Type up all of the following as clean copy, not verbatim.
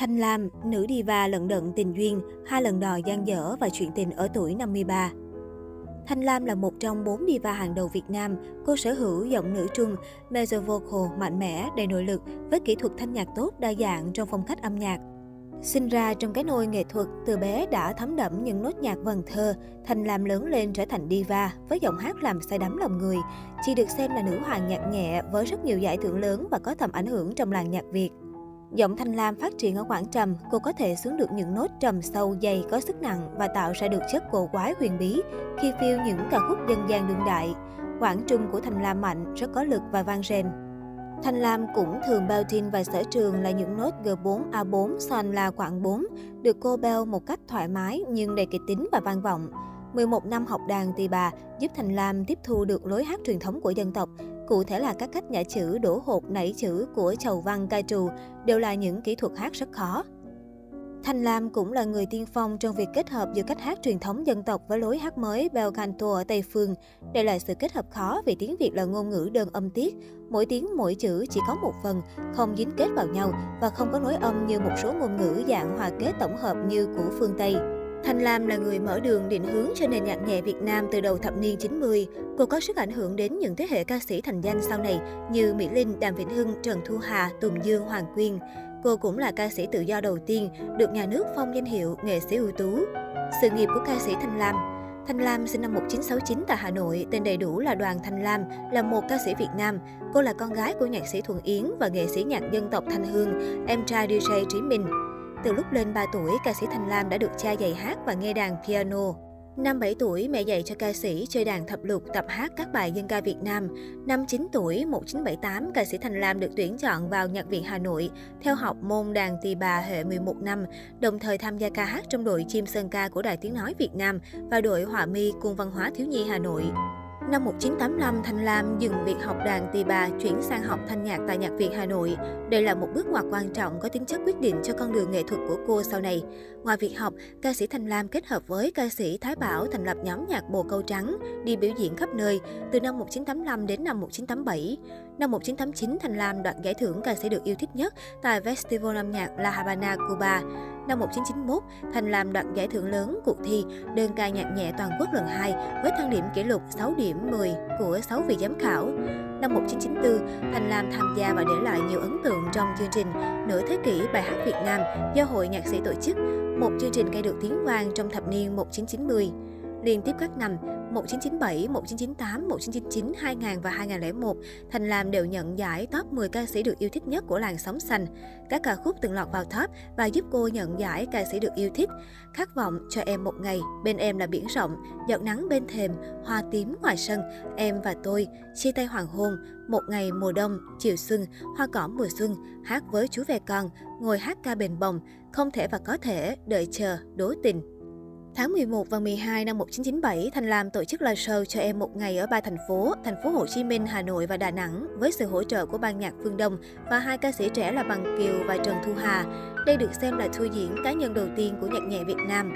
Thanh Lam, nữ diva lận đận tình duyên, hai lần đòi gian dở và chuyện tình ở tuổi 53. Thanh Lam là một trong 4 diva hàng đầu Việt Nam. Cô sở hữu giọng nữ trung, major vocal mạnh mẽ, đầy nội lực, với kỹ thuật thanh nhạc tốt, đa dạng trong phong cách âm nhạc. Sinh ra trong cái nôi nghệ thuật, từ bé đã thấm đẫm những nốt nhạc vần thơ. Thanh Lam lớn lên trở thành diva, với giọng hát làm say đắm lòng người. Chị được xem là nữ hoàng nhạc nhẹ, với rất nhiều giải thưởng lớn và có tầm ảnh hưởng trong làng nhạc Việt. Giọng Thanh Lam phát triển ở quãng trầm, cô có thể xuống được những nốt trầm sâu dày có sức nặng và tạo ra được chất cổ quái huyền bí khi phiêu những ca khúc dân gian đương đại. Quãng trung của Thanh Lam mạnh, rất có lực và vang rền. Thanh Lam cũng thường belt in và sở trường là những nốt G4-A4 son la quãng 4, được cô belt một cách thoải mái nhưng đầy kịch tính và vang vọng. 11 năm học đàn tỳ bà giúp Thanh Lam tiếp thu được lối hát truyền thống của dân tộc, cụ thể là các cách nhả chữ, đổ hột, nảy chữ của chầu văn ca trù, đều là những kỹ thuật hát rất khó. Thanh Lam cũng là người tiên phong trong việc kết hợp giữa cách hát truyền thống dân tộc với lối hát mới bel canto ở Tây Phương. Đây là sự kết hợp khó vì tiếng Việt là ngôn ngữ đơn âm tiết, mỗi tiếng mỗi chữ chỉ có một phần, không dính kết vào nhau và không có nối âm như một số ngôn ngữ dạng hòa kết tổng hợp như của phương Tây. Thanh Lam là người mở đường định hướng cho nền nhạc nhẹ Việt Nam từ đầu thập niên 90. Cô có sức ảnh hưởng đến những thế hệ ca sĩ thành danh sau này như Mỹ Linh, Đàm Vĩnh Hưng, Trần Thu Hà, Tùng Dương, Hoàng Quyên. Cô cũng là ca sĩ tự do đầu tiên được nhà nước phong danh hiệu nghệ sĩ ưu tú. Sự nghiệp của ca sĩ Thanh Lam. Thanh Lam sinh năm 1969 tại Hà Nội, tên đầy đủ là Đoàn Thanh Lam, là một ca sĩ Việt Nam. Cô là con gái của nhạc sĩ Thuận Yến và nghệ sĩ nhạc dân tộc Thanh Hương, em trai DJ Trí Minh. Từ lúc lên 3 tuổi, ca sĩ Thanh Lam đã được cha dạy hát và nghe đàn piano. Năm 7 tuổi, mẹ dạy cho ca sĩ chơi đàn thập lục, tập hát các bài dân ca Việt Nam. Năm 9 tuổi, 1978, ca sĩ Thanh Lam được tuyển chọn vào Nhạc viện Hà Nội, theo học môn đàn tỳ bà hệ 11 năm, đồng thời tham gia ca hát trong đội Chim Sơn Ca của Đài Tiếng Nói Việt Nam và đội Họa Mi Cung Văn hóa Thiếu nhi Hà Nội. Năm 1985, Thanh Lam dừng việc học đàn tỳ bà, chuyển sang học thanh nhạc tại Nhạc viện Hà Nội. Đây là một bước ngoặt quan trọng có tính chất quyết định cho con đường nghệ thuật của cô sau này. Ngoài việc học, ca sĩ Thanh Lam kết hợp với ca sĩ Thái Bảo thành lập nhóm nhạc Bồ Câu Trắng, đi biểu diễn khắp nơi từ năm 1985 đến năm 1987. Năm 1989, Thanh Lam đoạt giải thưởng ca sĩ được yêu thích nhất tại Festival âm nhạc La Habana, Cuba. Năm 1991, Thanh Lam đoạt giải thưởng lớn cuộc thi đơn ca nhạc nhẹ toàn quốc lần 2 với thang điểm kỷ lục 6 điểm 10 của 6 vị giám khảo. Năm 1994, Thanh Lam tham gia và để lại nhiều ấn tượng trong chương trình Nửa thế kỷ bài hát Việt Nam do Hội Nhạc sĩ tổ chức, một chương trình gây được tiếng vang trong thập niên 1990. Liên tiếp các năm 1997, 1998, 1999, 2000 và 2001, Thanh Lam đều nhận giải top 10 ca sĩ được yêu thích nhất của làng sóng xanh. Các ca khúc từng lọt vào top và giúp cô nhận giải ca sĩ được yêu thích: Khát vọng, Cho em một ngày, Bên em là biển rộng, Giọt nắng bên thềm, Hoa tím ngoài sân, Em và tôi, Chia tay hoàng hôn, Một ngày mùa đông, Chiều xuân, Hoa cỏ mùa xuân, Hát với chú ve con, Ngồi hát ca bền bồng, Không thể và có thể, Đợi chờ, Đối tình. Tháng 11 và 12 năm 1997, Thanh Lam tổ chức live show Cho em một ngày ở 3 thành phố, thành phố Hồ Chí Minh, Hà Nội và Đà Nẵng, với sự hỗ trợ của ban nhạc Phương Đông và hai ca sĩ trẻ là Bằng Kiều và Trần Thu Hà. Đây được xem là tour diễn cá nhân đầu tiên của nhạc nhẹ Việt Nam.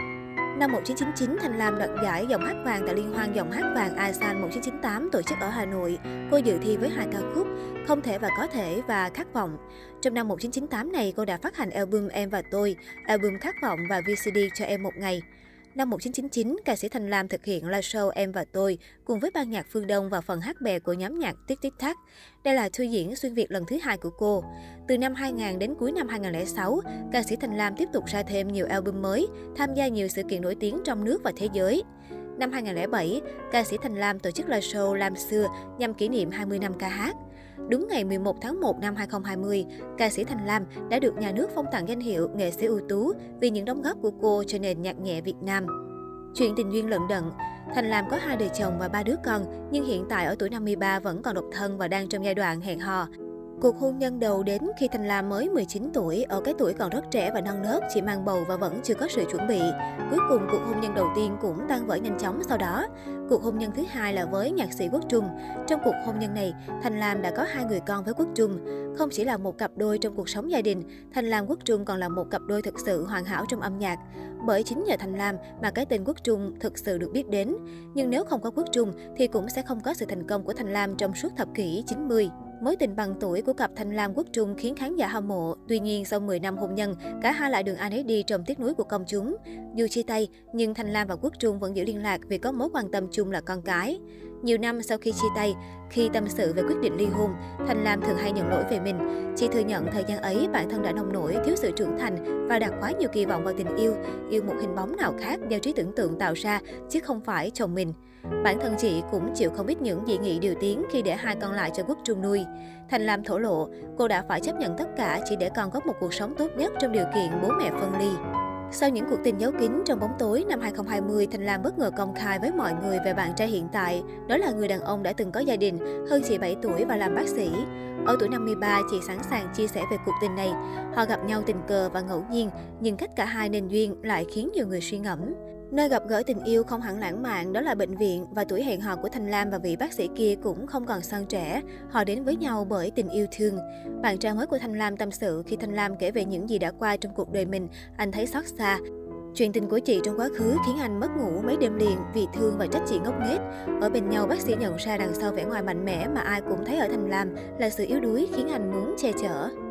Năm 1999, Thanh Lam đoạt giải giọng hát vàng tại Liên hoan giọng hát vàng ASEAN 1998 tổ chức ở Hà Nội. Cô dự thi với hai ca khúc Không thể và có thể và Khát vọng. Trong năm 1998 này, cô đã phát hành album Em và tôi, album Khát vọng và VCD Cho em một ngày. Năm 1999, ca sĩ Thanh Lam thực hiện live show Em và tôi cùng với ban nhạc Phương Đông và phần hát bè của nhóm nhạc Tic Tic Thác. Đây là tour diễn xuyên Việt lần thứ 2 của cô. Từ năm 2000 đến cuối năm 2006, ca sĩ Thanh Lam tiếp tục ra thêm nhiều album mới, tham gia nhiều sự kiện nổi tiếng trong nước và thế giới. Năm 2007, ca sĩ Thanh Lam tổ chức live show Lam xưa nhằm kỷ niệm 20 năm ca hát. Đúng ngày 11 tháng 1 năm 2020, ca sĩ Thanh Lam đã được nhà nước phong tặng danh hiệu nghệ sĩ ưu tú vì những đóng góp của cô cho nền nhạc nhẹ Việt Nam. Chuyện tình duyên lận đận. Thanh Lam có 2 đời chồng và 3 đứa con, nhưng hiện tại ở tuổi 53 vẫn còn độc thân và đang trong giai đoạn hẹn hò. Cuộc hôn nhân đầu đến khi Thanh Lam mới 19 tuổi, ở cái tuổi còn rất trẻ và non nớt, chỉ mang bầu và vẫn chưa có sự chuẩn bị. Cuối cùng, cuộc hôn nhân đầu tiên cũng tan vỡ nhanh chóng sau đó. Cuộc hôn nhân thứ hai là với nhạc sĩ Quốc Trung. Trong cuộc hôn nhân này, Thanh Lam đã có 2 người con với Quốc Trung. Không chỉ là một cặp đôi trong cuộc sống gia đình, Thanh Lam Quốc Trung còn là một cặp đôi thực sự hoàn hảo trong âm nhạc. Bởi chính nhờ Thanh Lam mà cái tên Quốc Trung thực sự được biết đến. Nhưng nếu không có Quốc Trung thì cũng sẽ không có sự thành công của Thanh Lam trong suốt thập kỷ 90. Mối tình bằng tuổi của cặp Thanh Lam Quốc Trung khiến khán giả hâm mộ. Tuy nhiên, sau 10 năm hôn nhân, cả hai lại đường ai nấy đi trong tiếc nuối của công chúng. Dù chia tay, nhưng Thanh Lam và Quốc Trung vẫn giữ liên lạc vì có mối quan tâm chung là con cái. Nhiều năm sau khi chia tay, khi tâm sự về quyết định ly hôn, Thanh Lam thường hay nhận lỗi về mình. Chị thừa nhận thời gian ấy bản thân đã nông nổi, thiếu sự trưởng thành và đặt quá nhiều kỳ vọng vào tình yêu một hình bóng nào khác do trí tưởng tượng tạo ra, chứ không phải chồng mình. Bản thân chị cũng chịu không ít những dị nghị điều tiếng khi để hai con lại cho Quốc Trung nuôi. Thanh Lam thổ lộ, cô đã phải chấp nhận tất cả chỉ để con có một cuộc sống tốt nhất trong điều kiện bố mẹ phân ly. Sau những cuộc tình giấu kín trong bóng tối, năm 2020, Thanh Lam bất ngờ công khai với mọi người về bạn trai hiện tại. Đó là người đàn ông đã từng có gia đình, hơn chị 7 tuổi và làm bác sĩ. Ở tuổi 53, chị sẵn sàng chia sẻ về cuộc tình này. Họ gặp nhau tình cờ và ngẫu nhiên, nhưng cách cả hai nên duyên lại khiến nhiều người suy ngẫm. Nơi gặp gỡ tình yêu không hẳn lãng mạn đó là bệnh viện, và tuổi hẹn hò của Thanh Lam và vị bác sĩ kia cũng không còn son trẻ. Họ đến với nhau bởi tình yêu thương. Bạn trai mới của Thanh Lam tâm sự khi Thanh Lam kể về những gì đã qua trong cuộc đời mình, anh thấy xót xa. Chuyện tình của chị trong quá khứ khiến anh mất ngủ mấy đêm liền vì thương và trách chị ngốc nghếch. Ở bên nhau, bác sĩ nhận ra đằng sau vẻ ngoài mạnh mẽ mà ai cũng thấy ở Thanh Lam là sự yếu đuối khiến anh muốn che chở.